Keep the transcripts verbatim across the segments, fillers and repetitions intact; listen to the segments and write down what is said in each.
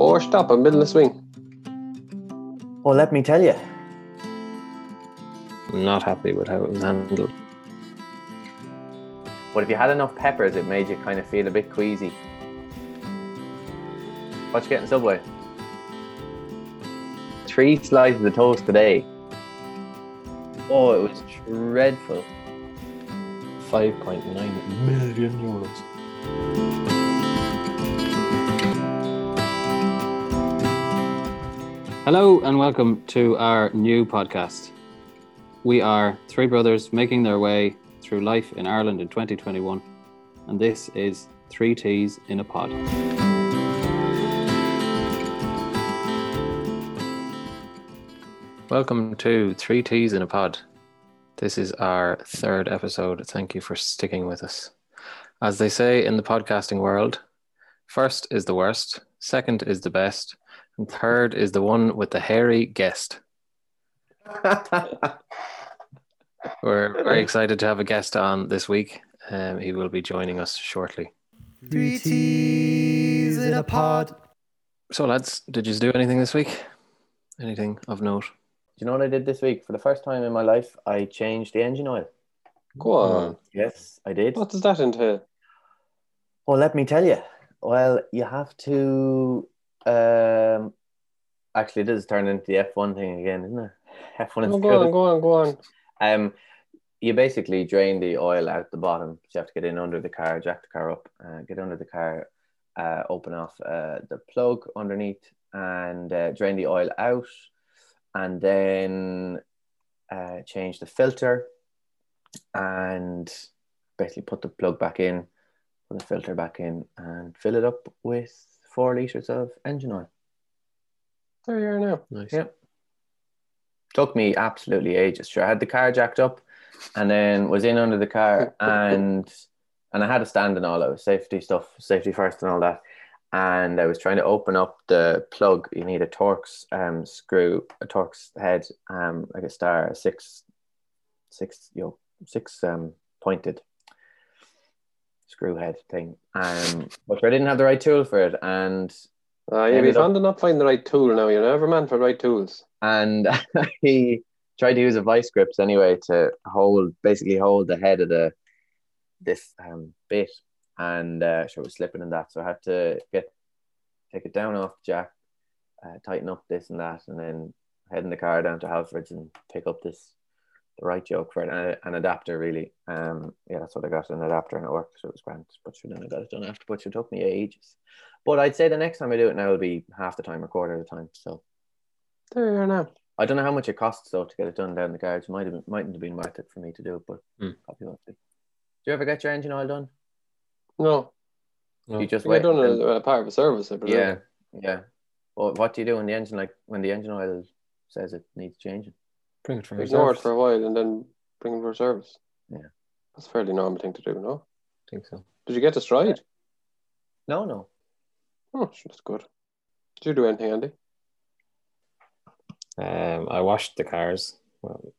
or stop in middle of swing. Well, let me tell you, I'm not happy with how it was handled. But if you had enough peppers, it made you kind of feel a bit queasy. What you get in Subway? Three slices of toast today. Oh, it was dreadful. five point nine million euros. Hello and welcome to our new podcast. We are three brothers making their way through life in Ireland in twenty twenty-one, and this is Three T's in a Pod. Welcome to Three T's in a Pod. This is our third episode. Thank you for sticking with us. As they say in the podcasting world, first is the worst, second is the best, and third is the one with the hairy guest. We're very excited to have a guest on this week. Um, he will be joining us shortly. Three T's in a pod. So lads, did you do anything this week? Anything of note? Do you know what I did this week? For the first time in my life, I changed the engine oil. Go on. Yes, I did. What does that entail? Well, let me tell you. Well, you have to... Um, actually, this is turning into the F one thing again, isn't it? F one is oh, go on, go on, go on. Um, you basically drain the oil out the bottom. You have to get in under the car, jack the car up, uh, get under the car, uh, open off uh, the plug underneath, and uh, drain the oil out, and then uh, change the filter, and basically put the plug back in, put the filter back in, and fill it up with four litres of engine oil. There you are now. Nice. Yep. Took me absolutely ages. Sure, I had the car jacked up, and then was in under the car, and and I had a stand and all. It was safety stuff, safety first, and all that. And I was trying to open up the plug. You need a Torx um screw, a Torx head, um like a star, a six, six, you know, six um pointed screw head thing. Um, but I didn't have the right tool for it, and. Uh, you'll be fond of not finding the right tool now. You're never man for right tools. And he tried to use a vice grips anyway to hold, basically hold the head of the this um bit, and uh, sure it was slipping in that. So I had to get take it down off the jack, uh, tighten up this and that, and then head in the car down to Halford's and pick up this the right yoke for it, and an adapter really. Um, yeah, that's what I got, an adapter, and it worked, so it was grand. But sure, then I got it done after. But it took me ages. But I'd say the next time I do it now, it'll be half the time or quarter of the time. So there you are now. I don't know how much it costs though to get it done down the garage. Might have been, mightn't have been worth it for me to do it, but mm. probably worth it. Do you ever get your engine oil done? No. no. You just wait. I've done it as part of a service, I presume. Yeah, yeah. Well, what do you do when the engine, like when the engine oil says it needs changing? Bring it for ignore it for a while and then bring it for a service. Yeah, that's a fairly normal thing to do, no? I think so. Did you get a stride? Yeah. No, no. Oh, that's good. Did you do anything, Andy? Um, I washed the cars. Well,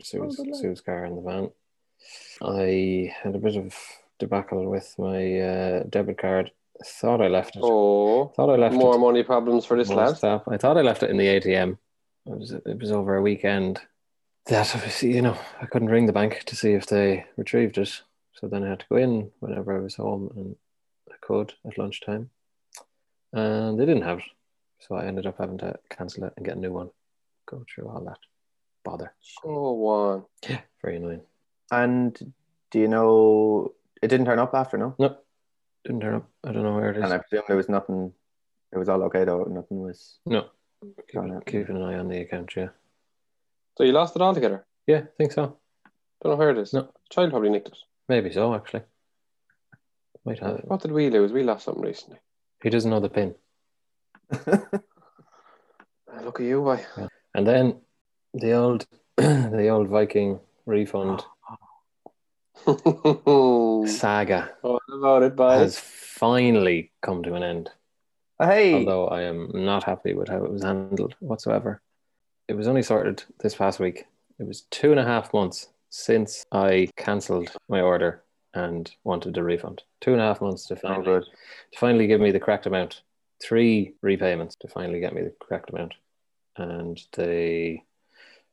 Sue's, oh, Sue's car in the van. I had a bit of debacle with my uh, debit card. I thought I left it. Oh, thought I left more it. Money problems for this lad. I thought I left it in the A T M. It was, it was over a weekend. That, you know, I couldn't ring the bank to see if they retrieved it. So then I had to go in whenever I was home, and I could at lunchtime. And they didn't have it, so I ended up having to cancel it and get a new one. Go through all that bother. Go on. Yeah, very annoying. And do you know it didn't turn up after? No, no, didn't turn up. I don't know where it is. And I presume there was nothing. It was all okay though. Nothing was. No. Keeping, keeping an eye on the account. Yeah. So you lost it altogether? Yeah, I think so. Don't know where it is. No, the child probably nicked it. Maybe so. Actually, might have. It. What did we lose? We lost something recently. He doesn't know the pin. Look at you, boy. Yeah. And then the old, the old Viking refund saga oh, about it, boy. Has finally come to an end. Hey, although I am not happy with how it was handled whatsoever. It was only sorted this past week. It was two and a half months since I cancelled my order and wanted a refund. Two and a half months to finally, oh, to finally give me the correct amount. three repayments to finally get me the correct amount. And they,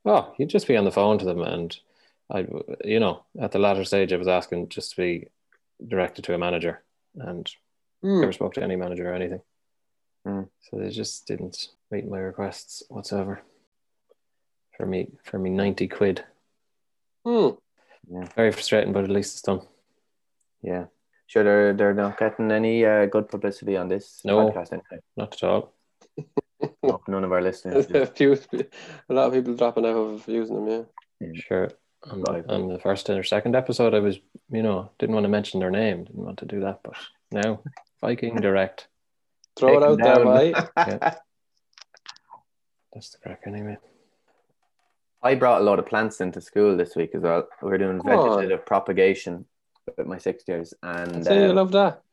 oh, you'd just be on the phone to them. And I, you know, at the latter stage, I was asking just to be directed to a manager, and mm. never spoke to any manager or anything. Mm. So they just didn't meet my requests whatsoever for me, for me ninety quid. Mm. Yeah. Very frustrating, but at least it's done. Yeah. Sure, they're, they're not getting any uh, good publicity on this no, podcast. No, not at all. No, none of our listeners. a, few, a lot of people dropping out of using them, yeah. yeah. Sure. On, on the first and or second episode, I was, you know, didn't want to mention their name. Didn't want to do that, but now, Viking Direct. Throw it out there, mate. Yeah. That's the crack anyway. I brought a lot of plants into school this week as well. We were doing Come vegetative on. propagation with my sixth years, and so um, you love that.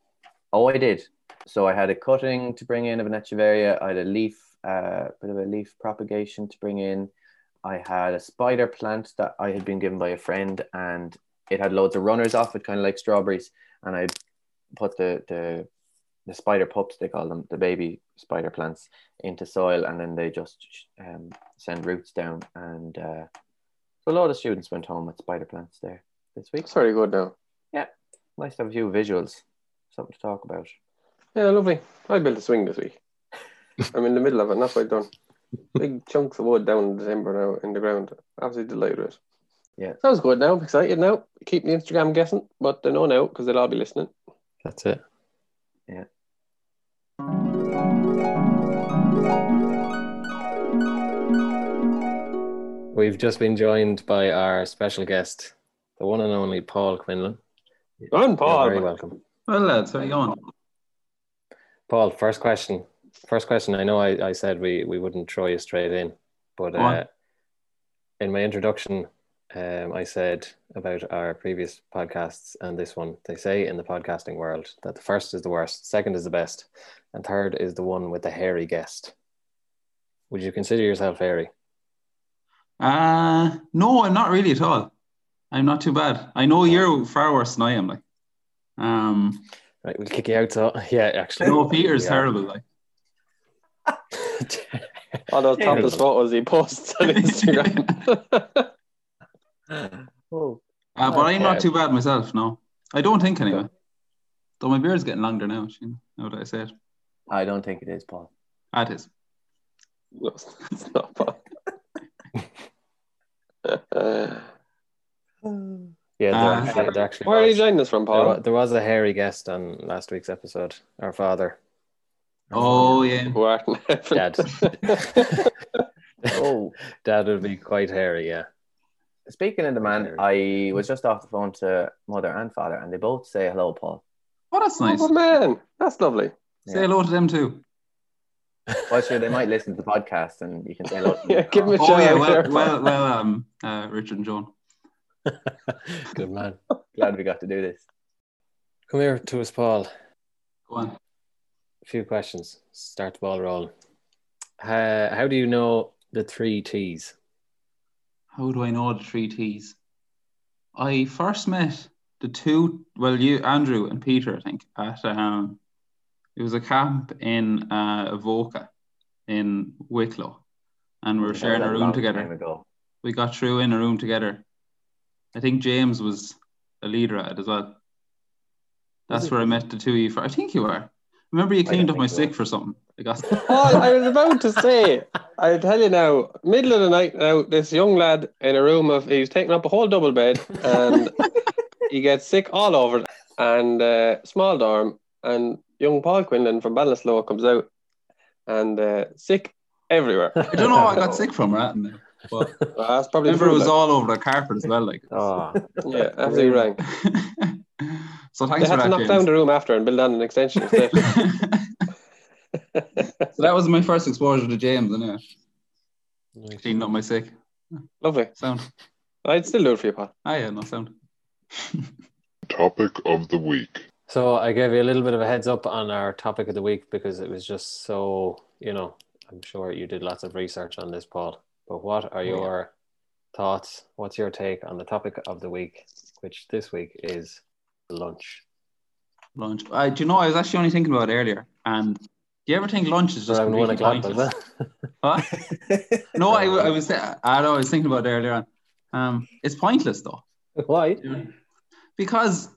Oh, I did. So I had a cutting to bring in of an echeveria. I had a leaf, a uh, bit of a leaf propagation to bring in. I had a spider plant that I had been given by a friend, and it had loads of runners off it, kind of like strawberries. And I put the the the spider pups, they call them, the baby spider plants, into soil, and then they just um, send roots down. And uh, so a lot of students went home with spider plants there this week. That's very good now. Yeah, nice to have a few visuals, something to talk about. Yeah, lovely. I built a swing this week. I'm in the middle of it, and that's what I've done. Big chunks of wood down in December now in the ground. Absolutely delighted with it. Yeah. Sounds good now. I'm excited now. Keep the Instagram guessing, but they know now because they'll all be listening. That's it. Yeah. We've just been joined by our special guest, the one and only Paul Quinlan. Go on, Paul. You're very welcome. Well, lads, how are you going? Paul, first question. First question. I know I, I said we, we wouldn't throw you straight in, but uh, in my introduction, um, I said about our previous podcasts and this one, they say in the podcasting world that the first is the worst, second is the best, and third is the one with the hairy guest. Would you consider yourself hairy? Uh, no, I'm not really at all. I'm not too bad. I know you're far worse than I am. Like, um, right, we'll kick you out. So yeah, actually, no, Peter's yeah. terrible. Like, all those topless photos he posts on Instagram. oh, uh, but okay. I'm not too bad myself. No, I don't think anyway. Good. Though my beard's getting longer now. Now that I say it, I don't think it is, Paul. That is. No, it's not, Paul. uh, Yeah, uh, actually, where was, are you joining us from, Paul? There, there was a hairy guest on last week's episode. Our father. Oh yeah, Dad. oh, Dad would be quite hairy. Yeah. Speaking of the man, I was just off the phone to mother and father, and they both say hello, Paul. Oh, that's nice. Oh man, that's lovely. Yeah. Say hello to them too. Well, sure, they might listen to the podcast, and you can say hello. To them. Yeah, give them a shout. Oh yeah, well, there, well, well, um, uh, Richard and John. Good man. Glad we got to do this. Come here to us, Paul. Go on. A few questions. Start the ball rolling. Uh, how do you know the three T's? How do I know the three T's? I first met the two, well, you, Andrew and Peter, I think, at um, it was a camp in uh, Avoca in Wicklow, and we were sharing a room together. We got through in a room together. I think James was a leader at it as well. That's where I met the two of you for. I think you were. Remember you cleaned up my stick for something. I guess. Paul, I was about to say, I tell you now, middle of the night now, this young lad in a room of, he's taking up a whole double bed and he gets sick all over and uh, small dorm, and young Paul Quinlan from Ballasloa comes out and uh, sick everywhere. I don't know what I got sick from or anything there. But well, that's probably remember it was all over the carpet as well, like oh, yeah, absolutely right. So thanks they for that. They had to knock James. Down the room after and build on an extension. Instead. So that was my first exposure to James, isn't it? Cleaning up my sick. Lovely sound. I'd still do it for you, Paul. Ah, yeah, no sound. Topic of the week. So I gave you a little bit of a heads up on our topic of the week because it was just so, you know, I'm sure you did lots of research on this, Paul. But what are your yeah. thoughts? What's your take on the topic of the week, which this week is lunch? Lunch. I, do you know, I was actually only thinking about it earlier, and Do you ever think lunch is just completely pointless? Huh? No, I, I was I know I was thinking about it earlier on. Um, it's pointless though. Why? Because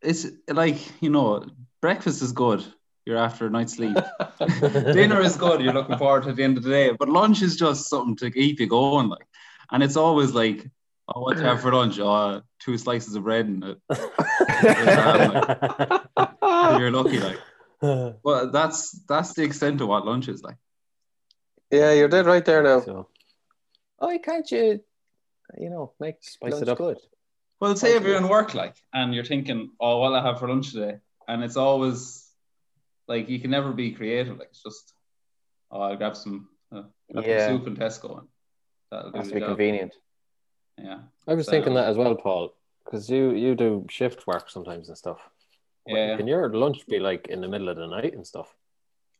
it's like, you know, breakfast is good. You're after a night's sleep. Dinner is good. You're looking forward to the end of the day. But lunch is just something to keep you going, like. And it's always like, oh, what to have for lunch? Oh, two slices of bread and a... You're lucky, like. Well, that's that's the extent of what lunch is like. Yeah, you're dead right there now. So, oh, can't you, you know, make spice lunch it up good? Well, say if you're in work, like, and you're thinking, oh, what I have for lunch today, and it's always like you can never be creative. Like, it's just, oh, I'll grab some, uh, grab yeah. some soup in Tesco, and that'll be, that's be convenient. Yeah, I was so, thinking that as well, Paul, because you you do shift work sometimes and stuff. Yeah. Can your lunch be like in the middle of the night and stuff?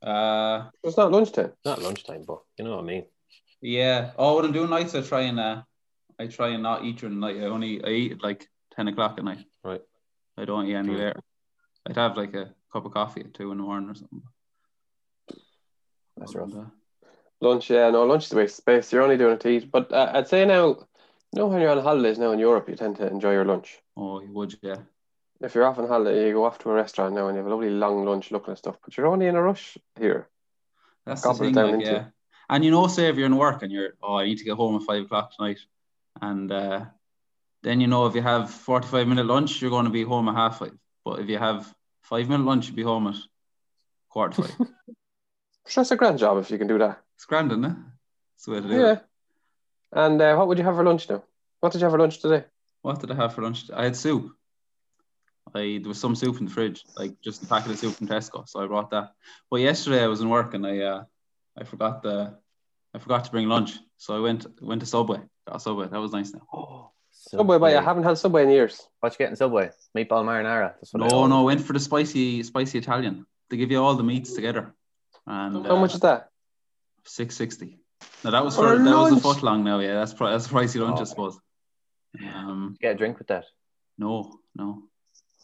Uh, it's not lunchtime. Not lunchtime, but you know what I mean. Yeah. Oh, what I'm doing nights, I try and uh, I try and not eat during the night. I only I eat at like ten o'clock at night. Right. I don't eat any later. I'd have like a cup of coffee at two in the morning or something. That's rough. And, uh, lunch, yeah, no, lunch is a waste of space. You're only doing it to eat. But uh, I'd say now, you know, when you're on holidays now in Europe, you tend to enjoy your lunch. Oh, you would, yeah. If you're off on holiday, you go off to a restaurant now and you have a lovely long lunch looking at stuff, but you're only in a rush here. That's the thing, like, yeah. And you know, say if you're in work and you're, oh, I need to get home at five o'clock tonight, and uh, then you know if you have forty-five minute lunch, you're going to be home at half five. But if you have five minute lunch, you'll be home at quarter five. That's a grand job if you can do that. It's grand, isn't it? That's the way to do yeah. it. Yeah. And uh, what would you have for lunch now? What did you have for lunch today? What did I have for lunch? I had soup. I, there was some soup in the fridge, like just a packet of soup from Tesco, so I brought that. But yesterday I was in work and I uh, I forgot the I forgot to bring lunch, so I went went to Subway. Got Subway, that was nice. Now oh, Subway, but I haven't had Subway in years. What you getting Subway? Meatball marinara. That's what no, I no, I went for the spicy spicy Italian. They give you all the meats together. And how uh, much is that? Six sixty. Now that was for, for that was a foot long. Now yeah, that's that's pricey lunch, oh, I suppose. Um, get a drink with that? No, no.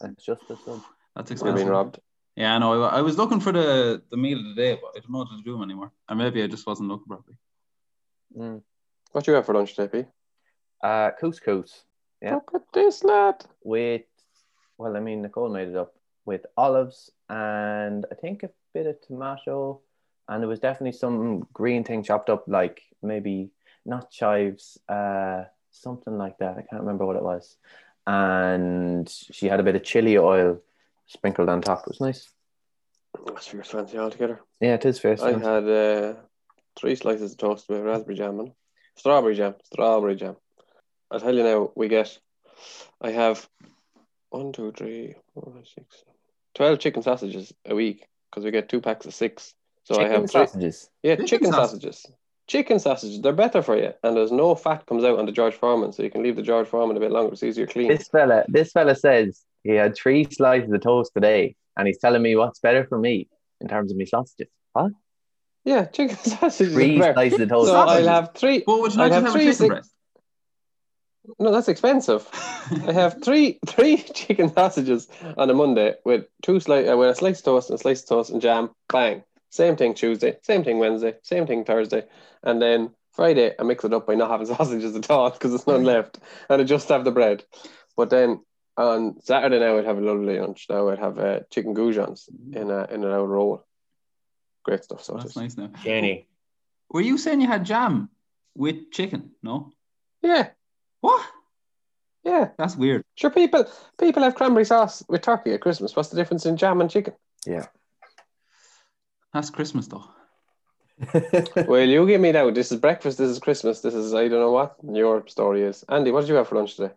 That's just this one. That's expensive. Being robbed. Yeah, no, I, I was looking for the, the meal of the day, but I don't know what to do anymore. Or maybe I just wasn't looking properly. Mm. What do you have for lunch, J P? Uh, couscous. Yeah. Look at this, lad. With, well, I mean, Nicole made it up with olives and I think a bit of tomato. And there was definitely some green thing chopped up, like maybe not chives, uh, something like that. I can't remember what it was. And she had a bit of chili oil sprinkled on top. It was nice. That's fierce fancy altogether. Yeah, it is fierce fancy. I had uh, three slices of toast with raspberry jam and strawberry jam. Strawberry jam. I'll tell you now, we get, I have one, two, three, four, five, six, seven, twelve chicken sausages a week because we get two packs of six. So chicken I have three, sausages? Yeah, chicken, chicken sausages. sausages. Chicken sausages, they're better for you, and there's no fat comes out on the George Foreman, so you can leave the George Foreman a bit longer, it's easier clean. This fella, this fella says he had three slices of toast today, and he's telling me what's better for me in terms of me sausages. Huh? Yeah, chicken sausages. Three slices of toast. So sausages. I'll have three. Well, would you like to have three, a chicken breast? No, that's expensive. I have three three chicken sausages on a Monday with two slice, uh, with a slice of toast and a slice of toast and jam. Bang. Same thing Tuesday, same thing Wednesday, same thing Thursday. And then Friday, I mix it up by not having sausages at all because there's none left. And I just have the bread. But then on Saturday now, I'd have a lovely lunch. Now I'd have uh, chicken goujons in, a, in an hour roll. Great stuff. So that's nice now. Jenny. Were you saying you had jam with chicken? No? Yeah. What? Yeah. That's weird. Sure, people people have cranberry sauce with turkey at Christmas. What's the difference in jam and chicken? Yeah. That's Christmas, though. Well, you give me now. This is breakfast. This is Christmas. This is I don't know what your story is. Andy, what did you have for lunch today?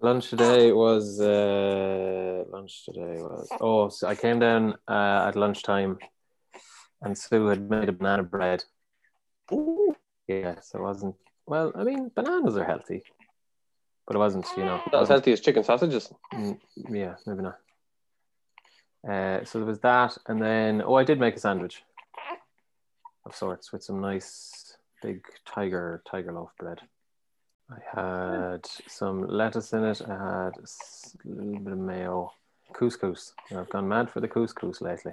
Lunch today was uh, lunch today was oh, so I came down uh, at lunchtime, and Sue had made a banana bread. Ooh. Yeah, so it wasn't. Well, I mean, bananas are healthy, but it wasn't. You know, not as healthy as chicken sausages. Mm, yeah, maybe not. Uh, so there was that, and then oh, I did make a sandwich of sorts with some nice big tiger tiger loaf bread. I had some lettuce in it. I had a little bit of mayo, couscous. I've gone mad for the couscous lately.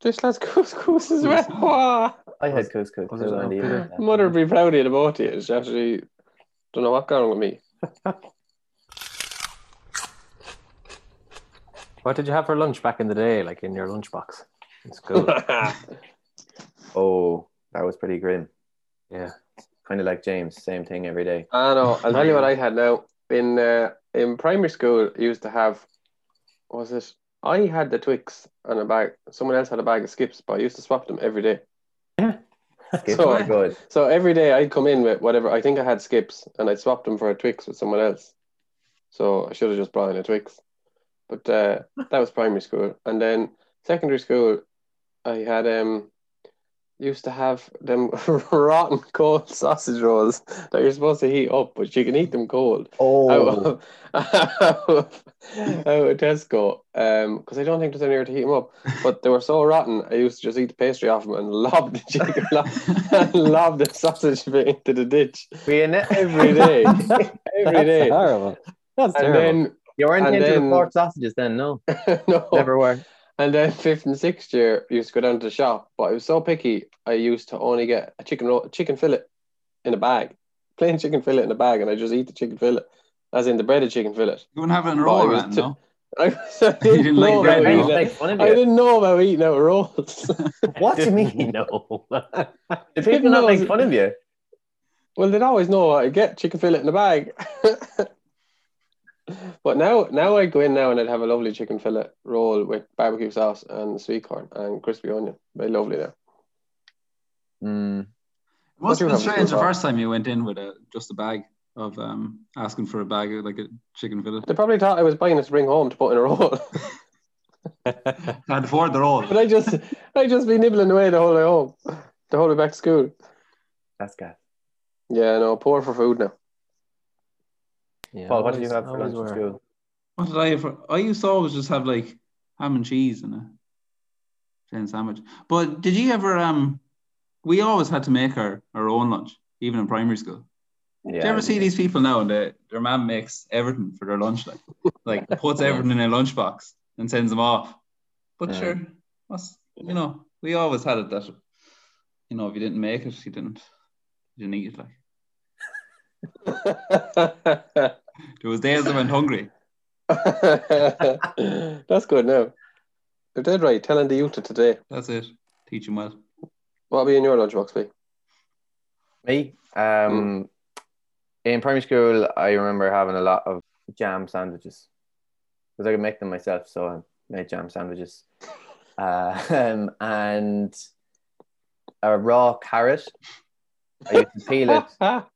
Just last couscous as well. I had couscous. So Mother would be proud of the both of you. She actually don't know what's going on with me. What did you have for lunch back in the day, like in your lunchbox in school? Oh, that was pretty grim. Yeah. Kind of like James, same thing every day. I know. I'll tell you what I had now. In uh, in primary school, I used to have, was it? I had the Twix and a bag. Someone else had a bag of Skips, but I used to swap them every day. Yeah. Skips are good. So every day I'd come in with whatever. I think I had Skips and I'd swap them for a Twix with someone else. So I should have just brought in a Twix. But uh, that was primary school. And then secondary school, I had... um. used to have them rotten cold sausage rolls that you're supposed to heat up, but you can eat them cold. Oh, out of, out of, out of Tesco, um, because I don't think there's anywhere to heat them up. But they were so rotten, I used to just eat the pastry off them and lob the chicken, lob, and lob the sausage bit into the ditch. We in it every day, every day. That's horrible. That's and terrible. Then, you weren't into then, the pork sausages then, no? No, never were. And then fifth and sixth year, I used to go down to the shop, but I was so picky, I used to only get a chicken roll, a chicken fillet in a bag, plain chicken fillet in a bag, and I just eat the chicken fillet, as in the breaded chicken fillet. You wouldn't have it in a roll, then, no? I didn't know about eating out rolls. What do you mean, no? Did people not make fun of you? Well, they'd always know I get chicken fillet in a bag. But now, now I go in now and I'd have a lovely chicken fillet roll with barbecue sauce and sweet corn and crispy onion. Very lovely there. Mm. It must have been strange the first time you went in with a, just a bag of um, asking for a bag of like a chicken fillet. They probably thought I was buying it to bring home to put in a roll. Can't afford the roll. But I just, I just be nibbling away the whole way home, the whole way back to school. That's good. Yeah, no, poor for food now. Yeah, Paul, what did you have for lunch in school? What did I have for? I used to always just have like ham and cheese and a plain sandwich. But did you ever? Um, we always had to make our, our own lunch, even in primary school. Yeah, did you ever see yeah. these people now and they, their mum makes everything for their lunch, like like puts everything in a lunchbox and sends them off? But yeah. sure, what's, you know, we always had it that, you know, if you didn't make it, you didn't, you didn't eat it, like. There was days I went hungry. That's good now. They're dead right, telling the youth to today. That's it. Teach them well. What'll be in your lunchbox, Lee? Me? Um, mm. In primary school, I remember having a lot of jam sandwiches because I could make them myself, so I made jam sandwiches. Uh, and a raw carrot. I used to peel it.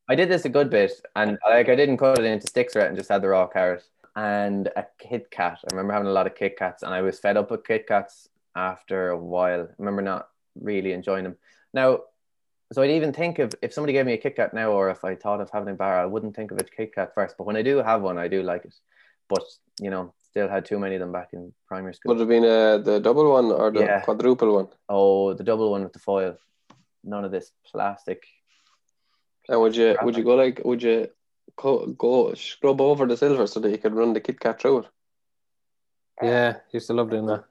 I did this a good bit, and like I didn't cut it into sticks or anything, just had the raw carrot and a Kit Kat. I remember having a lot of Kit Kats, and I was fed up with Kit Kats after a while. I remember not really enjoying them. Now, so I'd even think of if somebody gave me a Kit Kat now, or if I thought of having a bar, I wouldn't think of a Kit Kat first. But when I do have one, I do like it. But you know, still had too many of them back in primary school. Would it have been uh, the double one or the yeah. quadruple one? Oh, the double one with the foil. None of this plastic. And would you would you go like would you co- go scrub over the silver so that you could run the Kit Kat through it? Yeah, used to love doing that.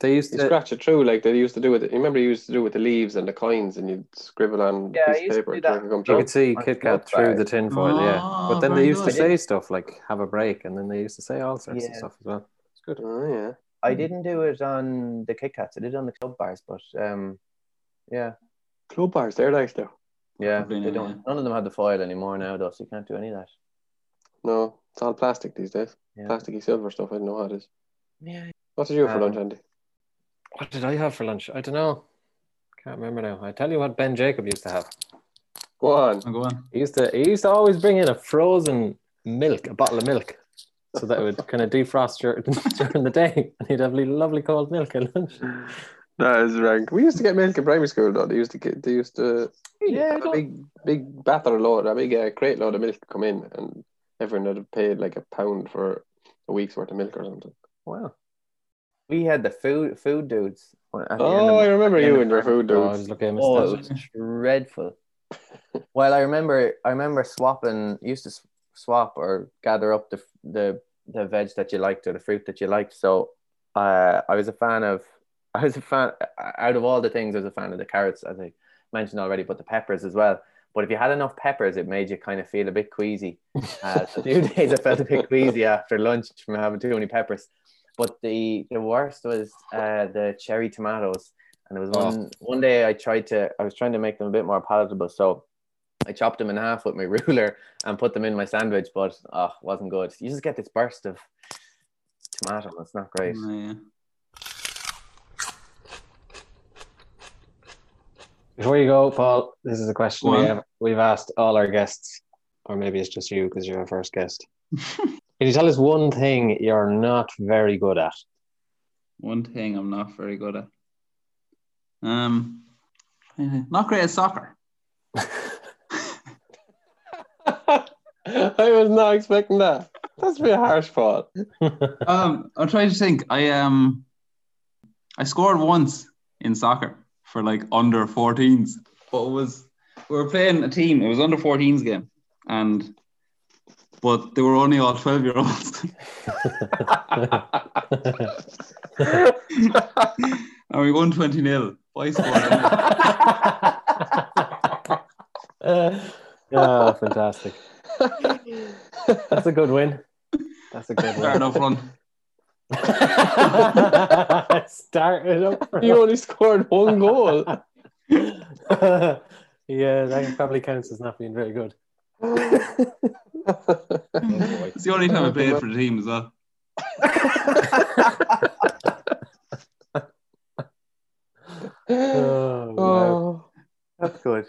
They used to you scratch it through like they used to do with. You remember you used to do with the leaves and the coins, and you'd scribble on yeah, piece of paper. To and come you could see Kit Kat through the tin foil, oh, yeah. But then they used good. to say stuff like "have a break," and then they used to say all sorts yeah. of stuff as well. It's good. Oh yeah. I didn't do it on the Kit Kats. I did it on the club bars, but um, yeah, club bars they're nice though. Yeah, they don't. Anyway. None of them have the foil anymore now, though, so you can't do any of that. No, it's all plastic these days. Yeah. Plasticky silver stuff, I don't know what it is. Yeah. What did you have um, for lunch, Andy? What did I have for lunch? I don't know. Can't remember now. I tell you what Ben Jacob used to have. Go on. Oh, go on. He used to he used to always bring in a frozen milk, a bottle of milk, so that it would kind of defrost during, during the day, and he'd have lovely cold milk at lunch. That is rank. We used to get milk in primary school, though. They used to get, they used to, yeah, a big, big batter load, a big uh, crate load of milk come in, and everyone would have paid like a pound for a week's worth of milk or something. Wow. We had the food food dudes. Oh, I remember you and your food dudes. Oh, I was looking at oh, it was dreadful. Well, I remember, I remember swapping, used to swap or gather up the the the veg that you liked or the fruit that you liked. So, uh, I was a fan of I was a fan, out of all the things, I was a fan of the carrots, as I mentioned already, but the peppers as well. But if you had enough peppers, it made you kind of feel a bit queasy. Uh, so a few days I felt a bit queasy after lunch from having too many peppers. But the, the worst was uh, the cherry tomatoes. And there was one, oh. one day I tried to, I was trying to make them a bit more palatable. So I chopped them in half with my ruler and put them in my sandwich, but oh, wasn't good. You just get this burst of tomato. It's not great. Oh, yeah. Before you go, Paul, this is a question we have, we've asked all our guests, or maybe it's just you because you're our first guest. Can you tell us one thing you're not very good at? One thing I'm not very good at. Um, not great at soccer. I was not expecting that. That's a bit harsh, Paul. um, I'm trying to think. I um, I scored once in soccer. For like under fourteens, but it was we were playing a team. It was under fourteens game, and but they were only all twelve year olds. And we won twenty nil. Boy scored. Oh, fantastic! That's a good win. That's a good win. Fair enough run. Started up. You only scored one goal. Yeah, that probably counts as not being very good. It's the only time I played for the team as well. Oh, wow. That's good.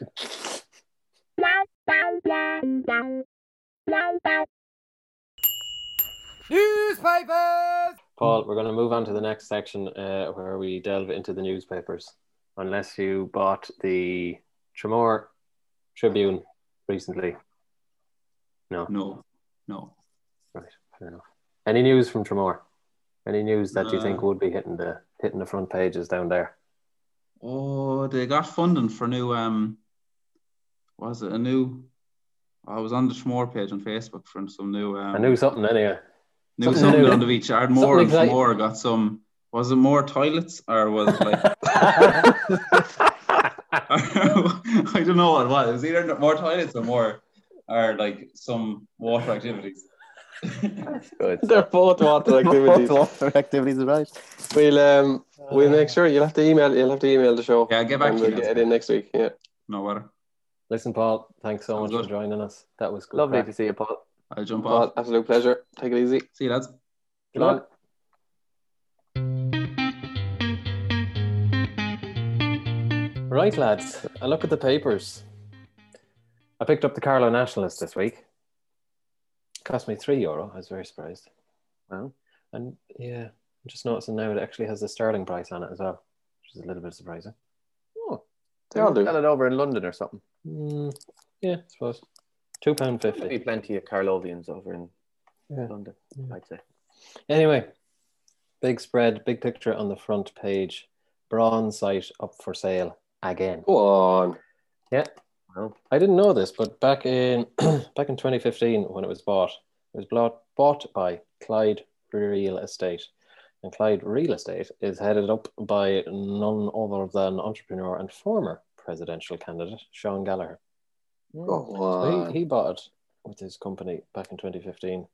Newspapers. Paul, we're going to move on to the next section uh, where we delve into the newspapers. Unless you bought the Tremor Tribune recently. No. No. No. Right. Fair enough. Any news from Tremor? Any news that uh, you think would be hitting the hitting the front pages down there? Oh, they got funding for new. Um, what was it a new? Oh, I was on the Tremor page on Facebook for some new. Um, a new something anyway. Knew something, something new. On the beach. Ardmore and Tremor got some. Was it more toilets or was it like? I don't know what it was. It was either more toilets or more, or like some water activities. That's good. They're both water activities. Both water activities, right? We'll um, we'll make sure you'll have to email. You'll have to email the show. Yeah, get back and to we'll you. Get it in next week. Yeah. No water. Listen, Paul. Thanks so much good. for joining us. That was good. Lovely to see you, Paul. I'll jump well, off. Absolute pleasure. Take it easy. See you, lads. Good luck. Right, lads. A look at the papers. I picked up the Carlo Nationalist this week. It cost me three euro. I was very surprised. Wow. And yeah, I'm just noticing now it actually has the sterling price on it as well, which is a little bit surprising. Oh, they all do. Sell it over in London or something. Mm, yeah, I suppose. two pounds fifty. There'll be plenty of Carlovians over in yeah. London, yeah. I'd say. Anyway, big spread, big picture on the front page. Braun site up for sale again. Go on. Yeah. Well, I didn't know this, but back in back in twenty fifteen when it was bought, it was bought, bought by Clyde Real Estate. And Clyde Real Estate is headed up by none other than entrepreneur and former presidential candidate, Sean Gallagher. Oh, so he, he bought it with his company back in twenty fifteen,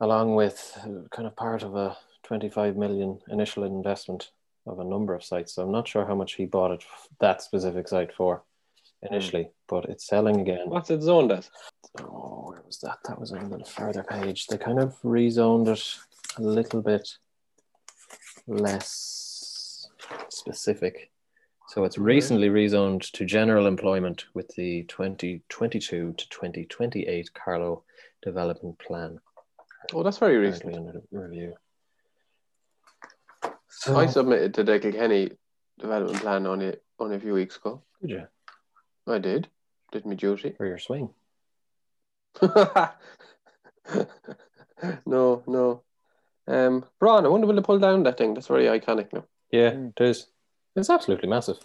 along with kind of part of a twenty-five million initial investment of a number of sites. So I'm not sure how much he bought it that specific site for initially, but it's selling again. What's it zoned at? Oh, where was that? That was on the further page. They kind of rezoned it a little bit less specific. So it's recently rezoned to general employment with the twenty twenty-two to twenty twenty-eight Carlo Development Plan. Oh, that's very recent. Under review. So, I submitted the Declan Kenny Development Plan on it on a few weeks ago. Did you? I did. Did my duty. For your swing. no, no. Um, Ron, I wonder will they pull down that thing. That's very iconic now. Yeah, mm. it is. It's absolutely massive.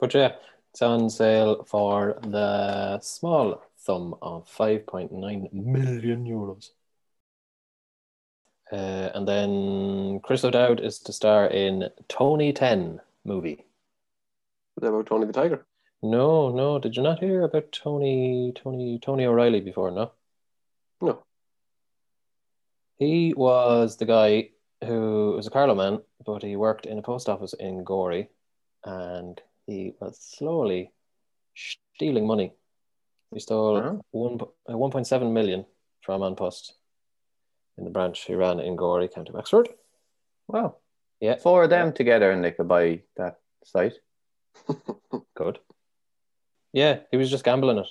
But yeah, it's on sale for the small sum of five point nine million euros. Uh, and then Chris O'Dowd is to star in Tony Ten movie. Was that about Tony the Tiger? No, no. Did you not hear about Tony Tony Tony O'Reilly before? No. No. He was the guy who was a Carlo man, but he worked in a post office in Gorey, and he was slowly stealing money. He stole uh-huh. one uh, one point seven million from Anpost in the branch he ran in Gorey, County Wexford. Wow. Yeah. Four of them yeah. together, and they could buy that site. Good. Yeah, he was just gambling it.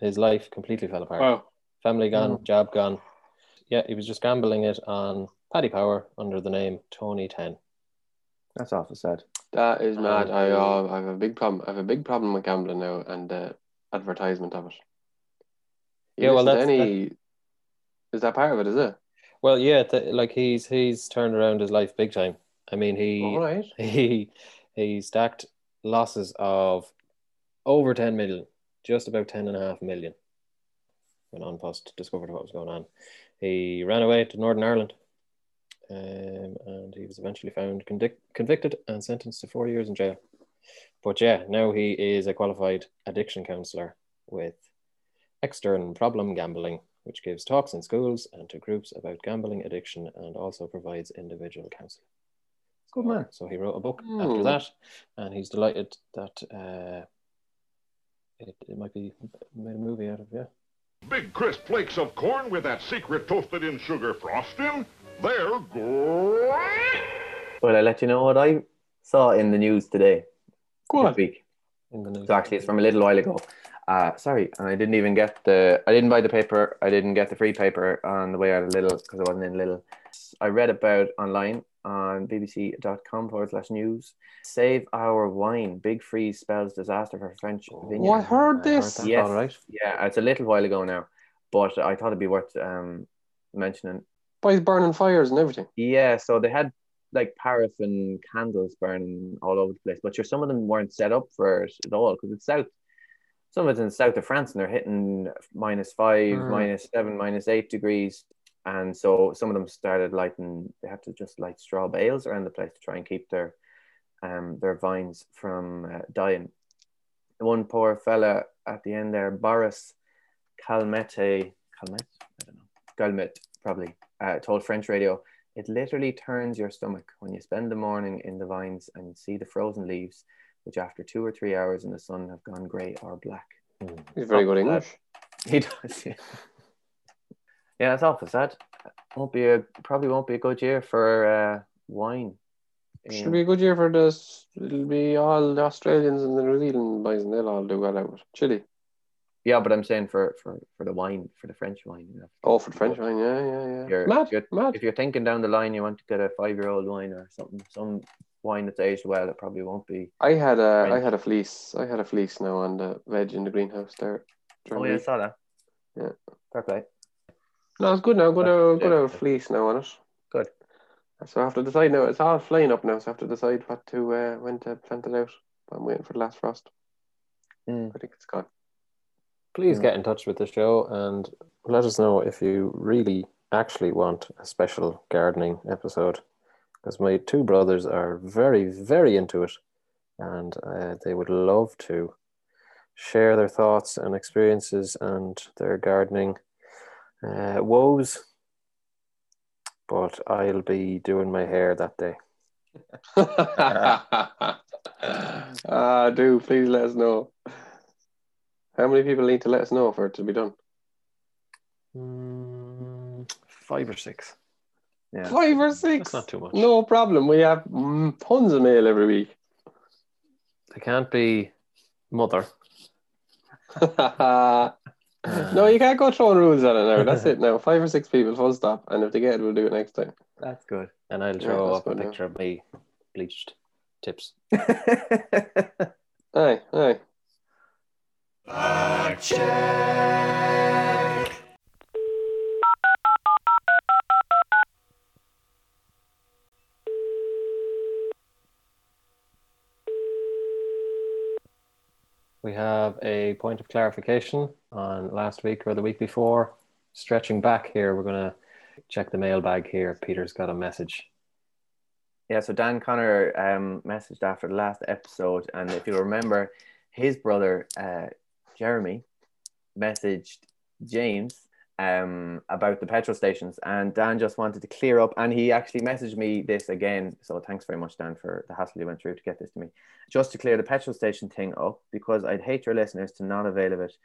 His life completely fell apart. Wow. Family gone, mm-hmm. job gone. Yeah, he was just gambling it on Paddy Power under the name Tony Ten. That's awful sad. That is mad. I, uh, I have a big problem. I have a big problem with gambling now and the uh, advertisement of it. You yeah, well, that's any. That... Is that part of it? Is it? Well, yeah. Th- like he's he's turned around his life big time. I mean, he All right. he he stacked losses of over ten million, just about ten and a half million. When Anpost discovered what was going on, he ran away to Northern Ireland, um, and he was eventually found convic- convicted and sentenced to four years in jail. But yeah, now he is a qualified addiction counsellor with Extern Problem Gambling, which gives talks in schools and to groups about gambling addiction, and also provides individual counselling. Good man. So he wrote a book mm. after that, and he's delighted that uh, it, it might be made a movie out of yeah. Big crisp flakes of corn with that secret toasted-in sugar frosting. They're great. Well, I let you know what I saw in the news today. Good week. In the news. So actually, it's from a little while ago. Uh, sorry, and I didn't even get the. I didn't buy the paper. I didn't get the free paper on the way out of Lidl because I wasn't in Lidl. I read about online on bbc.com forward slash news. Save our wine. Big freeze spells disaster for French vineyards. Oh, I heard this. I heard yes. All right. Yeah, it's a little while ago now, but I thought it'd be worth um, mentioning. By burning fires and everything. Yeah, so they had like paraffin candles burning all over the place, but sure, some of them weren't set up for it at all because it's south. Some of it's in the south of France, and they're hitting minus five, mm. minus seven, minus eight degrees. And so some of them started lighting, they had to just light straw bales around the place to try and keep their um, their vines from uh, dying. The one poor fella at the end there, Boris Calmette, Calmette? I don't know. Calmette, probably, uh, told French radio, it literally turns your stomach when you spend the morning in the vines and you see the frozen leaves, which after two or three hours in the sun have gone grey or black. Mm. He's very good English. He does, yeah. Yeah, that's awful sad. Won't be a probably won't be a good year for uh, wine. Should yeah. be a good year for this. It'll be all the Australians and the New Zealand boys, and they'll all do well out. Chile. Yeah, but I'm saying for, for, for the wine, for the French wine. You know. Oh, for the French wine, yeah, yeah, yeah. You're, mad, you're, mad. If you're thinking down the line, you want to get a five-year-old wine or something, some wine that's aged well, it probably won't be. I had a French. I had a fleece. I had a fleece now on the veg in the greenhouse there. Oh yeah, I saw that. Yeah, fair play. No, it's good now. Good, good, good old fleece now on it. Good. So I have to decide now. It's all flying up now, so I have to decide what to uh, when to plant it out. But I'm waiting for the last frost. Mm. I think it's gone. Please mm. get in touch with the show and let us know if you really actually want a special gardening episode. Because my two brothers are very, very into it, and uh, they would love to share their thoughts and experiences and their gardening uh, woes. But I'll be doing my hair that day. Ah, do please let us know. How many people need to let us know for it to be done? Mm, five or six. Yeah. Five or six. That's not too much. No problem. We have tons of mail every week. They can't be mother. uh, no, you can't go throwing rules at it now. That's it now. Five or six people, full stop. And if they get it, we'll do it next time. That's good. And I'll throw yeah, up a now. picture of me bleached tips. Aye, aye. Fact check. We have a point of clarification on last week or the week before. Stretching back here, we're going to check the mailbag here. Peter's got a message. Yeah, so Dan Connor um, messaged after the last episode, and if you remember, his brother uh, Jeremy messaged James um, about the petrol stations, and Dan just wanted to clear up, and he actually messaged me this again, so thanks very much, Dan, for the hassle you went through to get this to me. Just to clear the petrol station thing up, because I'd hate your listeners to not avail of it,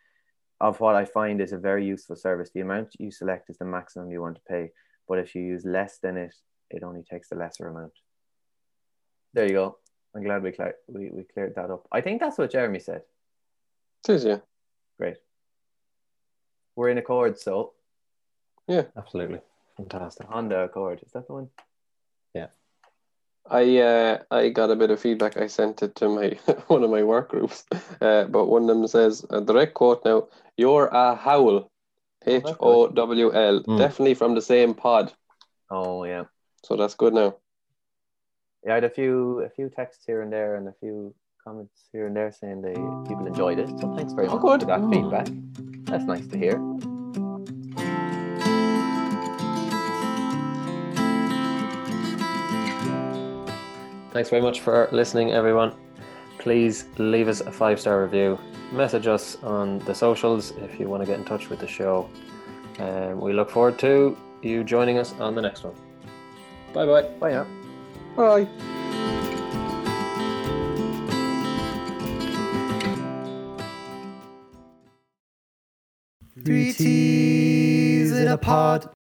of what I find is a very useful service. The amount you select is the maximum you want to pay, but if you use less than it, it only takes the lesser amount. There you go. I'm glad we, cl- we, we cleared that up. I think that's what Jeremy said. It is, yeah. Great. We're in Accord, so. Yeah. Absolutely. Fantastic. Honda Accord. Is that the one? Yeah. I uh, I got a bit of feedback. I sent it to my one of my work groups, uh, but one of them says, a direct quote now, "You're a howl." H O W L. Mm. Definitely from the same pod. Oh, yeah. So that's good now. Yeah, I had a few a few texts here and there and a few comments here and there saying they people enjoyed it. So thanks very oh, much good. for that oh. feedback. That's nice to hear. Thanks very much for listening, everyone. Please leave us a five-star review. Message us on the socials if you want to get in touch with the show. And um, we look forward to you joining us on the next one. Bye-bye. Bye now. Bye. Three T's in a pod.